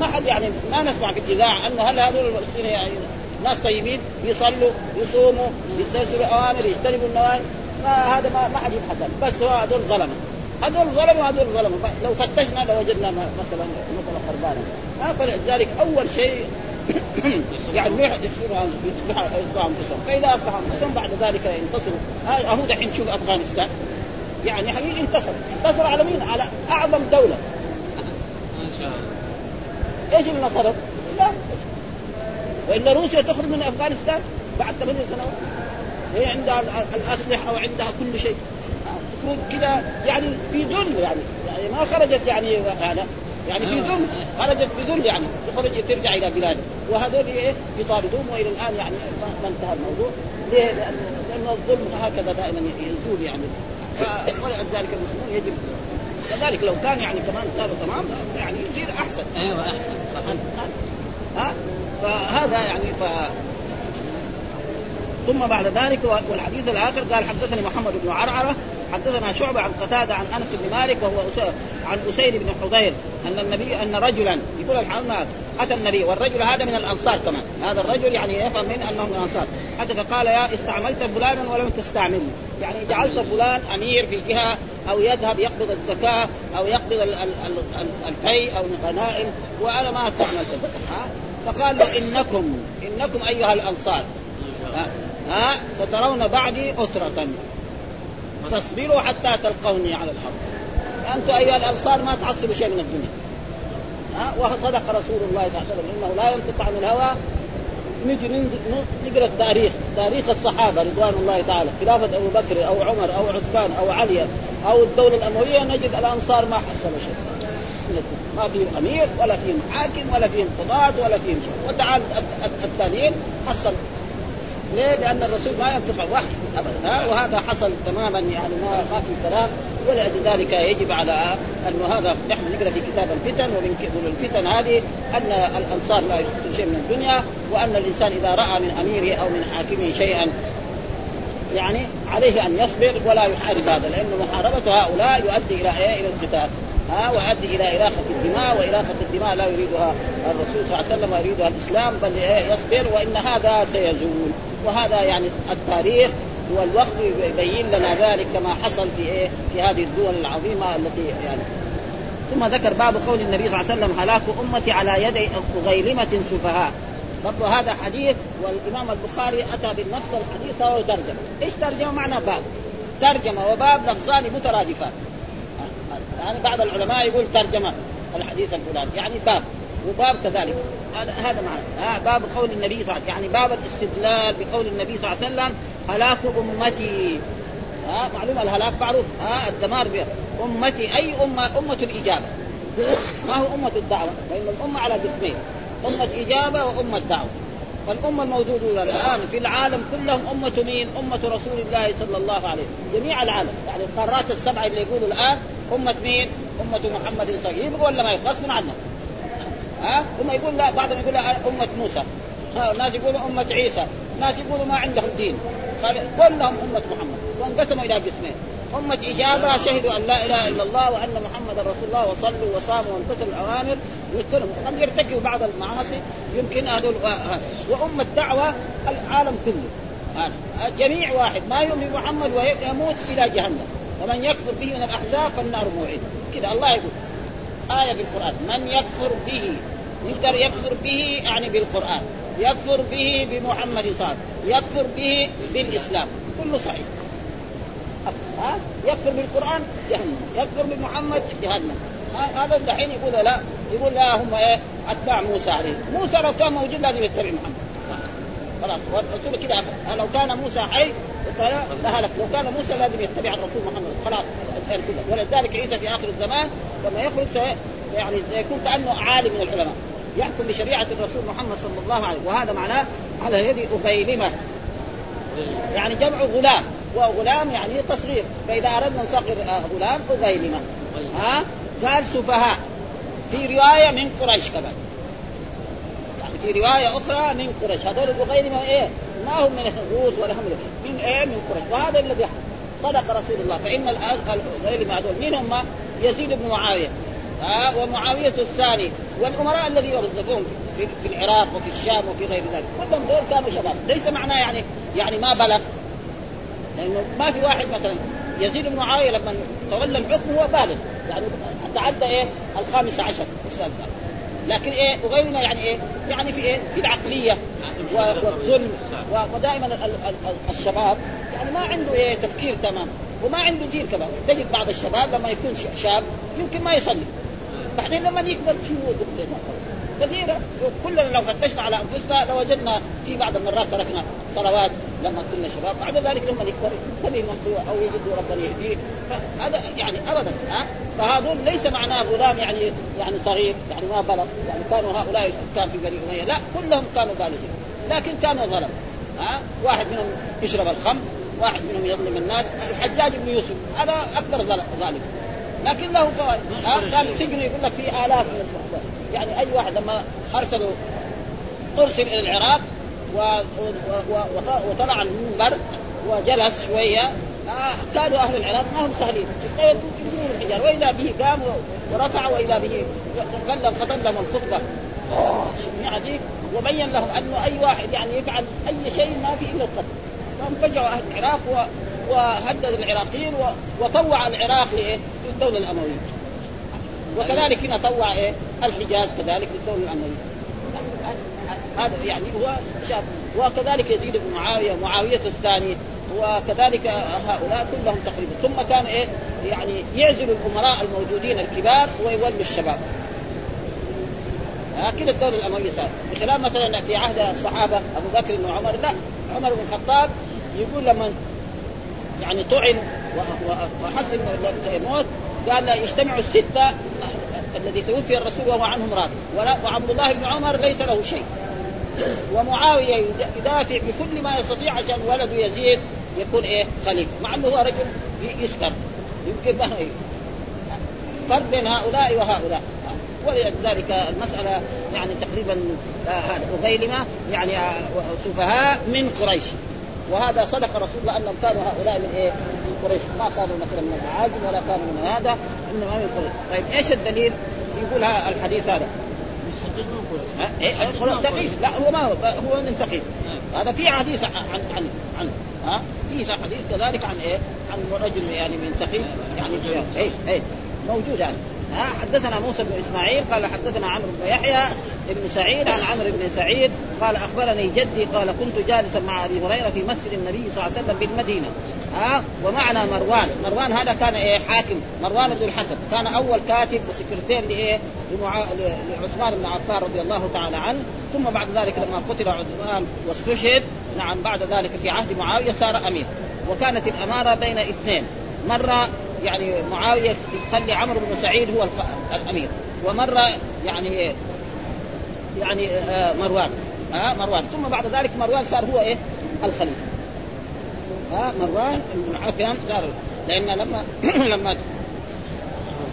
ما حد يعني ما نسمع في الاذاعه انه هل هذول المسلمين يعني ناس طيبين يصلوا يصوموا يستجيبوا اوامر يجتنبوا النواهي؟ ما هذا ما ما حد يبحث. بس هو هذول ظلموا هذول ظلموا هذول ظلموا لو فتشنا لوجدنا لو مثلا نقل خربانه. ما فلذلك اول شيء يعني واحد يصير عن يصبح يصبح انتصر، فإذا أصبح انتصر بعد ذلك ينتصروا. أهو دحين نشوف أفغانستان يعني حقيقي انتصر انتصر على مين؟ على أعظم دولة. إيش اللي نصره؟ لا. وإن روسيا تخرج من أفغانستان بعد ثمانية سنوات هي عندها الأسلحة وعندها كل شيء تخرج كده يعني في ذل يعني. يعني ما خرجت يعني هذا يعني في ذل خرجت بذل يعني تخرج ترجع إلى بلاده. وهذول إيه يطاردون والى الان يعني ما انتهى الموضوع. ليه؟ لأن الظلم هكذا دائما يزول يعني. فولد ذلك المسلمون يجب كذلك لو كان يعني كمان صار تمام يعني يصير احسن. ايوه احسن صحيح. ها فهذا يعني ف... ثم بعد ذلك والحديث الاخر قال حدثني محمد بن عرعرة حدثنا شعبة عن قتادة عن انس بن مالك وهو أسير عن أسير بن حضير ان النبي ان رجلا يقول الحناف أتى النبي والرجل هذا من الأنصار كمان. هذا الرجل يعني يفهم من أنه من الأنصار. أتى فقال يا استعملت فلانا ولم تستعملني يعني جعلت فلان أمير في جهة أو يذهب يقبض الزكاة أو يقبض الفيء أو الغنائم وأنا ما استعملته. فقال له إنكم إنكم أيها الأنصار ها سترون بعدي أثرة تصبروا حتى تلقوني على الحق. أنتم أيها الأنصار ما تعصبوا شيء من الدنيا. وصدق رسول الله صلى الله عليه وسلم إنه لا ينطق عن الهوى. نجي نقرأ التاريخ تاريخ الصحابة رضوان الله تعالى خلافة أبو بكر أو عمر أو عثمان أو علي أو الدولة الأموية نجد الأنصار ما حصلوا شيء. ما فيهم أمير ولا فيهم حاكم ولا فيهم قضاة ولا فيهم شيء. وتعال التانيين حصل. ليه؟ لأن الرسول ما ينطق عن وحي أبدا. وهذا حصل تماما يعني ما ما في كلام. ولذلك يجب على أن هذا نحن نقرأ في كتاب الفتن ومن الفتن هذه أن الأنصار لا يخطئ شيء من الدنيا وأن الإنسان إذا رأى من أميره أو من حاكمه شيئا يعني عليه أن يصبر ولا يحارب هذا لأن محاربة هؤلاء يؤدي إلى إيه إلى القتال ها ويؤدي إلى إراقة الدماء وإراقة الدماء لا يريدها الرسول صلى الله عليه وسلم ويريدها الإسلام بل إيه يصبر وإن هذا سيزول. وهذا يعني التاريخ والوقت يبين لنا ذلك كما حصل في إيه في هذه الدول العظيمة التي يعني. ثم ذكر باب قول النبي صلى الله عليه وسلم هلاك أمتي على يد غيلمة سفهاء. برضو هذا حديث والإمام البخاري أتى بنفس الحديث وترجمه. إيش ترجمه؟ معنى باب ترجمه وباب لفظان مترادفان. يعني بعض العلماء يقول ترجمه الحديث الفلاني يعني باب وباب كذلك هذا معنى باب قول النبي صلى الله عليه وسلم يعني باب الاستدلال بقول النبي صلى الله عليه وسلم هلاك أمتي. ها معلومة الهلاك معروف ها الدمار بيه أمتي أي أمة أمة الإجابة ما هو أمة الدعوة لأن الأمة على قسمين أمة إجابة وأمة دعوة. فالأمة الموجودة الآن في العالم كلهم أمة مين؟ أمة رسول الله صلى الله عليه وسلم جميع العالم يعني القارات السبعة اللي يقولوا الآن أمة مين؟ أمة محمد صلى الله عليه وسلم يبقوا ولا ما يخلصون عنه. ها هم يقول لا بعضهم يقول لا أمة موسى ها الناس يقولوا أمة عيسى الناس يقولوا ما عندهم دين كلهم أمة محمد. وانقسموا إلى قسمين أمة إجابة شهدوا أن لا إله إلا الله وأن محمد رسول الله وصلوا وصاموا وامتثلوا الأوامر ويتلهم قد يرتكبوا بعض المعاصي يمكن هذول آه. وأمة دعوة العالم كله آه. جميع واحد ما يؤمن بمحمد ويموت إلى جهنم ومن يكفر به من الأحزاب فالنار موعده كده. الله يقول آية بالقرآن من يكفر به يقدر يكفر به يعني بالقرآن يكفر به بمحمد صاد يكفر به بالإسلام كله صحيح. ها يكفر بالقرآن جهنم يكفر بمحمد جهنم. هذا الحين يقول لا يقول لا هم إيه أتباع موسى عليه موسى لو كان موجود لازم يتبع محمد خلاص والرسول كده لو كان موسى حي لهلك لو كان موسى لازم يتبع الرسول محمد خلاص كده. ولذلك عيسى في آخر الزمان لما يخرج يعني يكون كأنه عالم من العلماء يحكم بشريعة الرسول محمد صلى الله عليه. وهذا معناه على يد أغيلمة يعني جمع غلام وغلام يعني تصغير فإذا أردنا نصغر غلام أغيلمة. ها قال سفهاء في رواية من قريش كمان يعني في رواية أخرى من قريش هذول أغيلمة إيه ما هم من الروس ولا هم من ايه من قريش. وهذا الذي يحصل. صدق رسول الله. فان الغير معدول من هم يزيد بن معاويه آه ومعاويه الثاني والامراء الذي يرزقون في, في العراق وفي الشام وفي غير ذلك. كلهم دول كانوا شباب. ليس معناه يعني يعني ما بلغ، لانه ما في واحد مثلا يزيد بن معاويه لما تولى الحكم هو بالغ، يعني تعدى ايه الخامس عشر السنه. لكن ايه وغيرنا يعني ايه يعني في ايه في العقليه والظلم. ودائما الشباب يعني ما عنده ايه تفكير تمام وما عنده دين. كمان تجد بعض الشباب لما يكون شاب يمكن ما يصلي، بعدين لما يكبر شو كثيرة. كلنا لو فتشنا على أنفسنا لوجدنا في بعض المرات تركنا صلوات لما كنا شباب، بعد ذلك لما نكبر ينتبه المنصوع أو يجد ربنا يهديه. فهذا يعني أبدا أه؟ فهذول ليس معناه غلام يعني يعني صغير يعني ما بلغ، يعني كانوا هؤلاء كان في بني أمية لا كلهم كانوا بالغين لكن كانوا ظلم أه؟ واحد منهم يشرب الخمر، واحد منهم يظلم الناس، الحجاج بن يوسف هذا أكبر ظالم لكن له فوائد. كان سجن يقول لك في آلاف من الصحابة، يعني أي واحد لما أرسلوا أرسل إلى العراق وطلع المنبر وجلس شوية كانوا أهل العراق ما هم سهلين يقولون الحجار، وإذا به قام ورفع وإذا به قلم خطب لهم الخطبة يعني وبين لهم أنه أي واحد يعني يفعل أي شيء ما فيه إلا القتل. فانفجعوا أهل العراق و وهدد العراقيين وطوع العراق لإيه؟ للدولة الأموية. وكذلك هنا طوع إيه؟ الحجاز كذلك للدولة الأموية. هذا يعني هو شاب. وكذلك يزيد بن معاوية معاوية الثاني وكذلك هؤلاء كلهم تقريبا. ثم كان إيه؟ يعني يعزل الأمراء الموجودين الكبار ويولوا الشباب. هكذا الدولة الأموية صار. بخلاف مثلا في عهد الصحابة أبو بكر وعمر، لا عمر بن الخطاب يقول لما يعني طعن وحسن سيموت قال يجتمع الستة الذي توفي الرسول وهو عنهم راض، وعبد الله بن عمر ليس له شيء، ومعاوية يدافع بكل ما يستطيع عشان ولده يزيد يكون ايه خليفة، مع انه هو رجل يسكر يمكن ما هي فرق بين هؤلاء وهؤلاء. ولذلك المسألة يعني تقريبا غيلمة يعني سفهاء من قريش. وهذا صدق رسول الله أنهم كانوا هؤلاء من إيه؟ من قريش، ما كانوا مثلا من العاجم ولا كانوا من هذا، إنما من قريش. طيب إيش الدليل؟ يقولها الحديث هذا. إيه؟ ثقيف؟ لا هو ما هو من ثقيف. هذا في حديث عن عن عن ها؟ في حديث كذلك عن إيه؟ عن رجل يعني من ثقيف يعني إيه إيه موجود يعني. حدثنا موسى بن إسماعيل قال حدثنا عمرو بن يحيى بن سعيد عن عمرو بن سعيد قال أخبرني جدي قال كنت جالسا مع أبي هريرة في مسجد النبي صلى الله عليه وسلم بالمدينة آه ومعنا مروان. مروان هذا كان إيه حاكم، مروان بن الحكم كان أول كاتب وسكرتير لإيه لعثمان بن عفان رضي الله تعالى عنه. ثم بعد ذلك لما قتل عثمان واستشهد نعم بعد ذلك في عهد معاوية صار أمير. وكانت الأمارة بين اثنين، مرة يعني معاوية يخلي عمرو بن سعيد هو الأمير، ومرة يعني يعني آه مروان آه مروان ثم بعد ذلك مروان صار هو إيه الخليفة آه مروان بن الحكم صار. لأن لما لما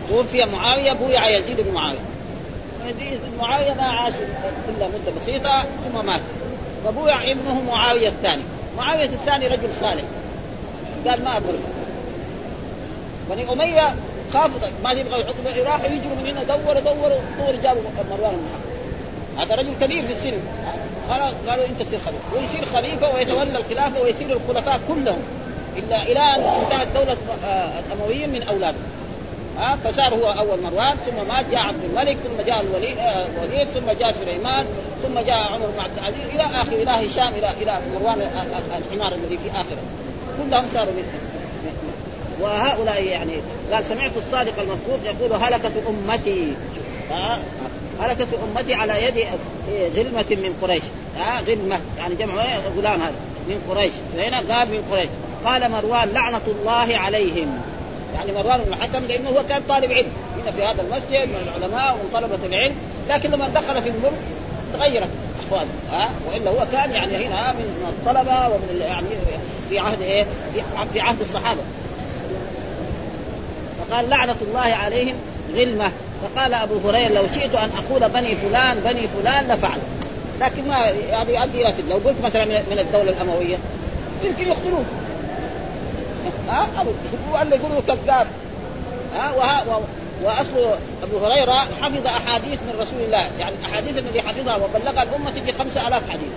توفي معاوية بويع يزيد بن معاوية. معاوية ما عاش إلا مدة بسيطة ثم مات، وبويع ابنه معاوية الثاني. معاوية الثاني رجل صالح قال ما أقول بني أمية خافوا ما يبغوا يحكموا راحوا يجروا من هنا دوروا دوروا طول جابوا مروان بن الحكم. هذا رجل كبير في السن قالوا قالوا أنت تصير خليفة ويصير خليفة ويتولى الخلافة ويصير الخلفاء كلهم إلا إلى أن انتهت دولة الأمويين من أولاده. ها فصار هو أول مروان ثم مات جاء عبد الملك ثم جاء الوليد وليد ثم جاء سليمان ثم جاء عمر بن عبد العزيز إلى آخر إلى هشام إلى إلى مروان الحمار الذي في آخره كلهم صاروا منه. وهؤلاء يعني قال سمعت الصادق المصدوق يقول هلكت أمتي هلكت أمتي على يد غلمة من قريش. غلمة يعني جمع غلام هذا من قريش، هنا قال من قريش. قال مروان لعنة الله عليهم، يعني مروان بن الحكم لأنه هو كان طالب علم هنا في هذا المسجد من العلماء ومن طلبة العلم، لكن لما دخل في الملك تغيرت أحواله ها وإلا هو كان يعني هنا من الطلبة ومن يعني في عهد إيه في عهد الصحابة. قال لعنة الله عليهم غلمة. فقال أبو هريرة لو شئت أن أقول بني فلان بني فلان لفعل لكن ما هذا يؤدي راتب. لو قلت مثلا من الدولة الأموية يمكن يقتلوه، ها أبو يقولوا كذاب. ها وها وأصل أبو هريرة حفظ أحاديث من رسول الله، يعني أحاديث الذي حفظها وبلغها الأمة في خمسة آلاف حديث.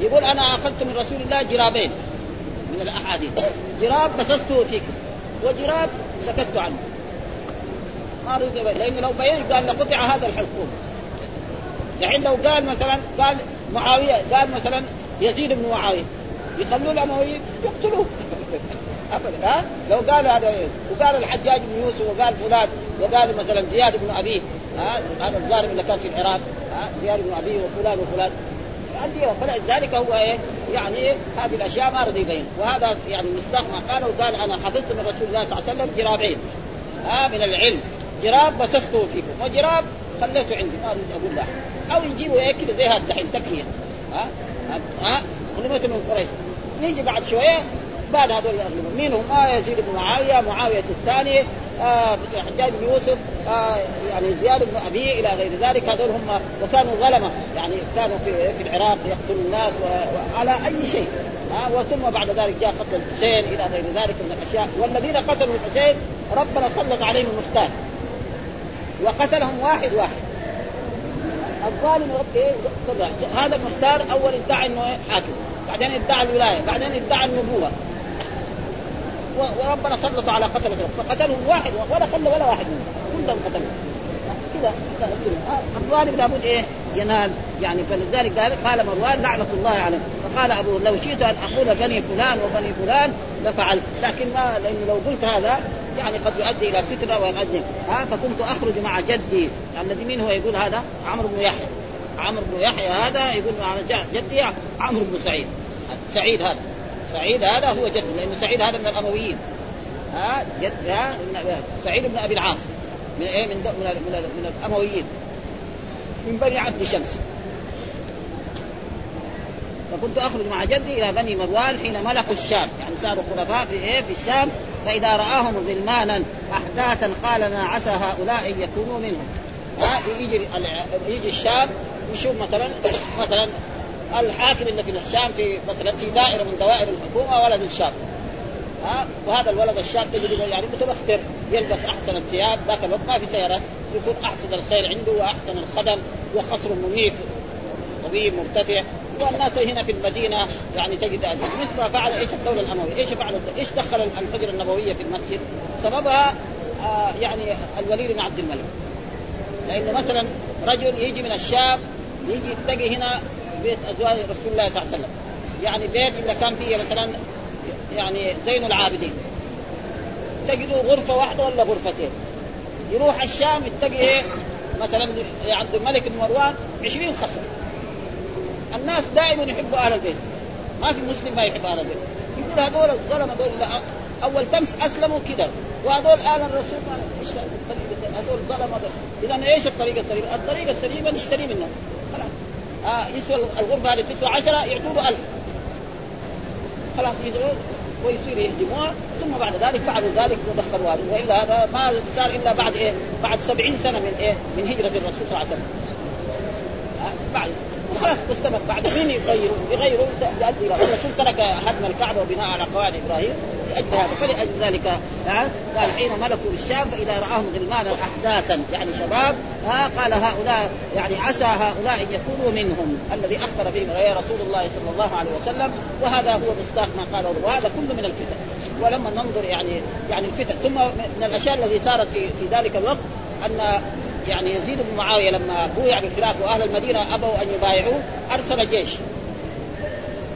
يقول أنا أخذت من رسول الله جرابين من الأحاديث، جراب بسسته فيك وجراب سكت عنه، ما رضي بي، لأن لو بيان قال لقطع هذا الحلقوم. يعني لو قال مثلا قال معاوية، قال مثلا يزيد بن معاوية يخلوه الأمويين يقتلوه أبدا. ها لو قال هذا، وقال الحجاج بن يوسف، وقال فلان، وقال مثلا زياد بن أبيه، ها هذا الظالم اللي كان في العراق، ها زياد بن أبيه وفلان وفلان. ذلك هو إيه؟ يعني إيه؟ هذه الأشياء ما رضي بين، وهذا يعني مصداق ما قاله. وقال أنا حفظت من رسول الله صلى الله عليه وسلم جرابين آه من العلم، جراب بسسته فيكم وجراب خليته عندي، ما أريد أقول له. أو يجيبوا إيه كده زي هذا الحين تكنية، ها ها غنمت من قريش. نيجي بعد شوية بعد هذول يغلبوا مين هم؟ آه يزيد بن معاوية، معاوية الثاني، آه حجاج بن يوسف، آه يعني زياد بن أبي إلى غير ذلك. هذول هم وكانوا ظلمة، يعني كانوا في في العراق يقتلوا الناس وعلى أي شيء. آه وثم بعد ذلك جاء قتل الحسين إلى غير ذلك من الأشياء. والذين قتلوا الحسين ربنا سلط عليهم المختار وقتلهم واحد واحد. الظالم ربي هذا المختار أول ادعى إنه حاكم، بعدين ادعى الولاية، بعدين ادعى النبوة، وربنا سلط على قتله فقتلهم واحد ولا خلى ولا واحد منهم، كلهم قتلهم كذا. الظالم لابد إيه ينال يعني. فلذلك قال قال مروان لعنة الله عليه، فقال أبو لو شئت أن أقول بني فلان وبني فلان لفعلت، لكن ما لأنه لو قلت هذا يعني قد يؤدي إلى فتنة ويؤدي. ها فكنت أخرج مع جدي، الذي مين هو؟ يقول هذا عمرو بن يحيى، عمرو بن يحيى هذا يقول مع جدي عمرو بن سعيد، سعيد هذا سعيد هذا هو جد، لأن سعيد هذا من الأمويين. ها جد ها سعيد بن أبي العاص من إيه من من من, من الأمويين من بني عبد شمس. فكنت أخرج مع جدي إلى بني مروان حين ملكوا الشام، يعني صاروا خلفاء في إيه في الشام. فإذا رآهم ظلمانا أحداثا قال أنا عسى هؤلاء يكونوا منهم. يجي يجي الشام يشوف مثلا مثلا الحاكم اللي في الشام في مثلا في دائرة من دوائر الحكومة ولد الشاب، ها وهذا الولد الشاب تجده يعني متبختر، يلبس أحسن الثياب، ذاك الوقت ما في سيارات، يكون أحسن الخيل عنده وأحسن الخدم وخصر منيف طبيب مرتفع. والناس هنا في المدينة يعني تجد أجل مثل ما فعل إيش الدولة الأموية. إيش فعل؟ إيش دخل الحجرة النبوية في المسجد؟ سببها آه يعني الوليد بن عبد الملك، لأنه مثلا رجل يجي من الشام يجي يتجه هنا بيت أزواج رسول الله صلى الله عليه وسلم، يعني بيت اللي كان فيه مثلا يعني زين العابدين، تجده غرفة واحدة ولا غرفتين. يروح الشام يتجه مثلا عبد الملك بن مروان عشرين خصم. الناس دائما يحبوا أهل البيت، ما في مسلم ما يحب أهل البيت. يقول هذول الظلم هذول أول تمس أسلموا كده، وهذول آل الرسول إيش هذول الظلم هذول. إذا إيش الطريقة السليمة؟ الطريقة السليمة نشتري منهم خلاص. آه يسوى الغرفة هذه تسوى عشرة يعطوه ألف خلاص يسوى ويصير يهدموها. ثم بعد ذلك فعلوا ذلك ودخلوا هذا، وإلا هذا ما صار إلا بعد إيه بعد سبعين سنة من إيه من هجرة الرسول صلى الله عليه وسلم. آه بعد خلاص تستمر بعد مين يغيروا يغيروا يؤدي إلى الرسول ترك هدم الكعبة وبناء على قواعد إبراهيم لأجل هذا. فلأجل ذلك قال حين ملكوا الشام فإذا رآهم غلمانا أحداثا يعني شباب آه قال هؤلاء يعني عسى هؤلاء يكونوا منهم، الذي أخبر بهم غير رسول الله صلى الله عليه وسلم. وهذا هو مصداق ما قاله، وهذا كله من الفتن. ولما ننظر يعني يعني الفتن. ثم من الأشياء التي صارت في في ذلك الوقت أن يعني يزيد بن معاوية لما بويع بالخلافة وأهل المدينة أبوا أن يبايعوه أرسل جيش،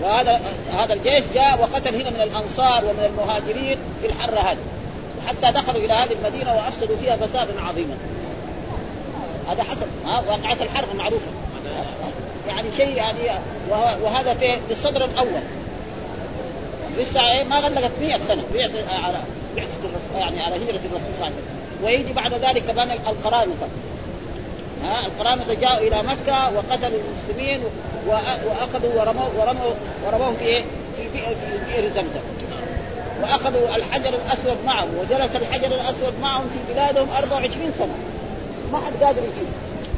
وهذا هذا الجيش جاء وقتل هنا من الأنصار ومن المهاجرين في الحرة هذه، حتى دخلوا إلى هذه المدينة وأفسدوا فيها فسادا عظيما. هذا حصل واقعة الحرة معروفة يعني شيء يعني. وهذا في الصدر الأول لسه ما غلقت مئة سنة على يعني على هجرة الرسول صلى الله عليه وسلم. ويجي بعد ذلك كمان القرامطة، ها القرامطة جاءوا إلى مكة وقتلوا المسلمين وأخذوا ورموا ورموا ورموهم في إيه في بئر في بئر زمزم، وأخذوا الحجر الأسود معهم، وجلس الحجر الأسود معهم في بلادهم أربعة وعشرين سنة ما حد قادر يجيب.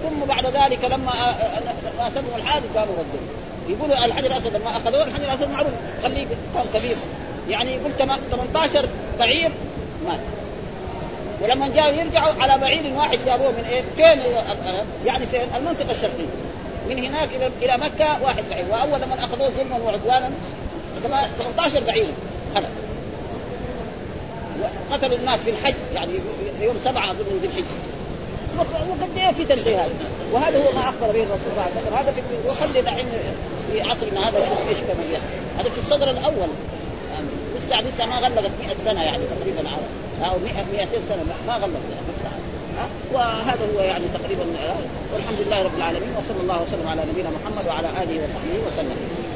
ثم بعد ذلك لما أسموا العادل قالوا ردوا. يقولوا الحجر الأسود لما أخذوه الحجر الأسود معروف خليه طن كبير، يعني يقول ثمانية عشر بعير مات، ولما جاءوا يرجعوا على بعير واحد جابوه من إيه كين، يعني في المنطقة الشرقية من هناك إلى مكة واحد بعير. وأول لما أخذوه ظلما وعدوانا ثمانية عشر بعير خلق، قتلوا الناس في الحج يعني يوم سبعة ضمن ذي الحج، وقد ايه في تنبيهات. وهذا هو ما أخبر به الرسول صلى الله عليه وسلم. هذا في وخلد عين في عصرنا هذا شوف ايش كمان يعني. هذا في الصدر الأول لسه لسه ما غلقت مئة سنة يعني تقريبا أو مئتين سنة ما غلقت لسه. وهذا هو يعني تقريبا. والحمد لله رب العالمين، وصلى الله وسلم على نبينا محمد وعلى آله وصحبه وسلم.